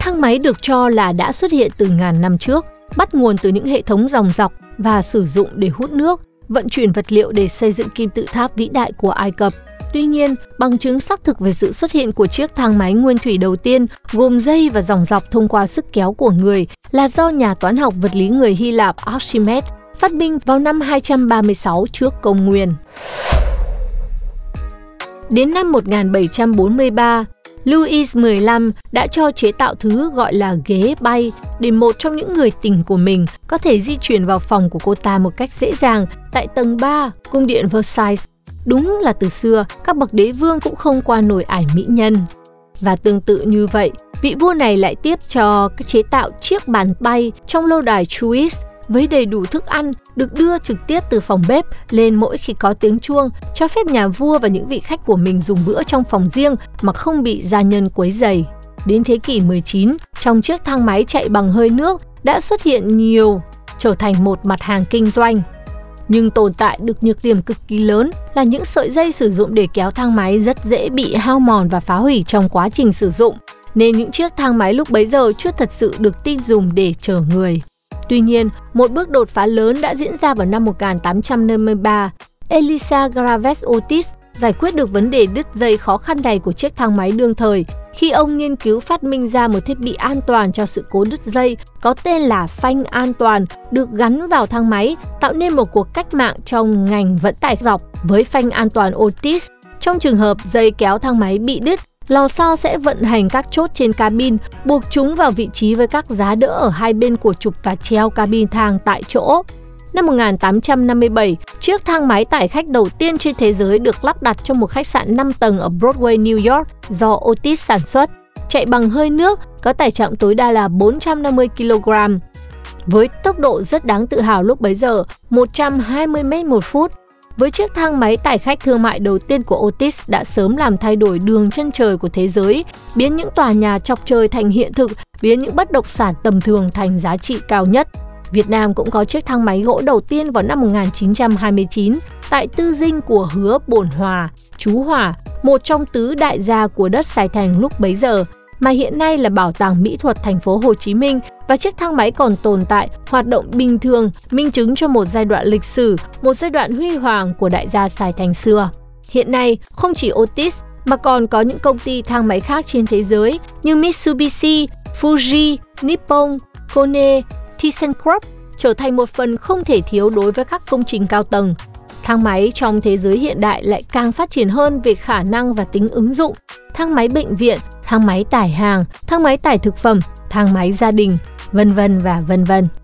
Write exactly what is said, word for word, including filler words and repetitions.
Thang máy được cho là đã xuất hiện từ ngàn năm trước, bắt nguồn từ những hệ thống dòng dọc và sử dụng để hút nước, vận chuyển vật liệu để xây dựng kim tự tháp vĩ đại của Ai Cập. Tuy nhiên, bằng chứng xác thực về sự xuất hiện của chiếc thang máy nguyên thủy đầu tiên gồm dây và dòng dọc thông qua sức kéo của người là do nhà toán học vật lý người Hy Lạp Archimedes phát minh vào năm hai trăm ba mươi sáu trước công nguyên. Đến năm một nghìn bảy trăm bốn mươi ba, Louis mười lăm đã cho chế tạo thứ gọi là ghế bay để một trong những người tình của mình có thể di chuyển vào phòng của cô ta một cách dễ dàng tại tầng ba, cung điện Versailles. Đúng là từ xưa, các bậc đế vương cũng không qua nổi ải mỹ nhân. Và tương tự như vậy, vị vua này lại tiếp cho cái chế tạo chiếc bàn bay trong lâu đài Choisy với đầy đủ thức ăn được đưa trực tiếp từ phòng bếp lên mỗi khi có tiếng chuông, cho phép nhà vua và những vị khách của mình dùng bữa trong phòng riêng mà không bị gia nhân quấy rầy. Đến thế kỷ mười chín, trong chiếc thang máy chạy bằng hơi nước đã xuất hiện nhiều, trở thành một mặt hàng kinh doanh. Nhưng tồn tại được nhược điểm cực kỳ lớn là những sợi dây sử dụng để kéo thang máy rất dễ bị hao mòn và phá hủy trong quá trình sử dụng, nên những chiếc thang máy lúc bấy giờ chưa thật sự được tin dùng để chở người. Tuy nhiên, một bước đột phá lớn đã diễn ra vào năm một nghìn tám trăm năm mươi ba. Elisa Graves Otis giải quyết được vấn đề đứt dây khó khăn này của chiếc thang máy đương thời khi ông nghiên cứu phát minh ra một thiết bị an toàn cho sự cố đứt dây có tên là phanh an toàn, được gắn vào thang máy, tạo nên một cuộc cách mạng trong ngành vận tải dọc. Với phanh an toàn Otis, trong trường hợp dây kéo thang máy bị đứt, lò xo sẽ vận hành các chốt trên cabin, buộc chúng vào vị trí với các giá đỡ ở hai bên của trục và treo cabin thang tại chỗ. Năm một nghìn tám trăm năm mươi bảy, chiếc thang máy tải khách đầu tiên trên thế giới được lắp đặt trong một khách sạn năm tầng ở Broadway, New York do Otis sản xuất, chạy bằng hơi nước, có tải trọng tối đa là bốn trăm năm mươi ki lô gam. Với tốc độ rất đáng tự hào lúc bấy giờ, một trăm hai mươi mét một phút. Với chiếc thang máy tải khách thương mại đầu tiên của Otis đã sớm làm thay đổi đường chân trời của thế giới, biến những tòa nhà chọc trời thành hiện thực, biến những bất động sản tầm thường thành giá trị cao nhất. Việt Nam cũng có chiếc thang máy gỗ đầu tiên vào năm một nghìn chín trăm hai mươi chín tại tư dinh của Hứa Bồn Hòa, Chú Hòa, một trong tứ đại gia của đất Sài Thành lúc bấy giờ, mà hiện nay là Bảo tàng Mỹ thuật thành phố Hồ Chí Minh, và chiếc thang máy còn tồn tại, hoạt động bình thường, minh chứng cho một giai đoạn lịch sử, một giai đoạn huy hoàng của đại gia Sài Thành xưa. Hiện nay, không chỉ Otis mà còn có những công ty thang máy khác trên thế giới như Mitsubishi, Fuji, Nippon, Kone, ThyssenKrupp trở thành một phần không thể thiếu đối với các công trình cao tầng. Thang máy trong thế giới hiện đại lại càng phát triển hơn về khả năng và tính ứng dụng. Thang máy bệnh viện, thang máy tải hàng, thang máy tải thực phẩm, thang máy gia đình, vân vân và vân vân.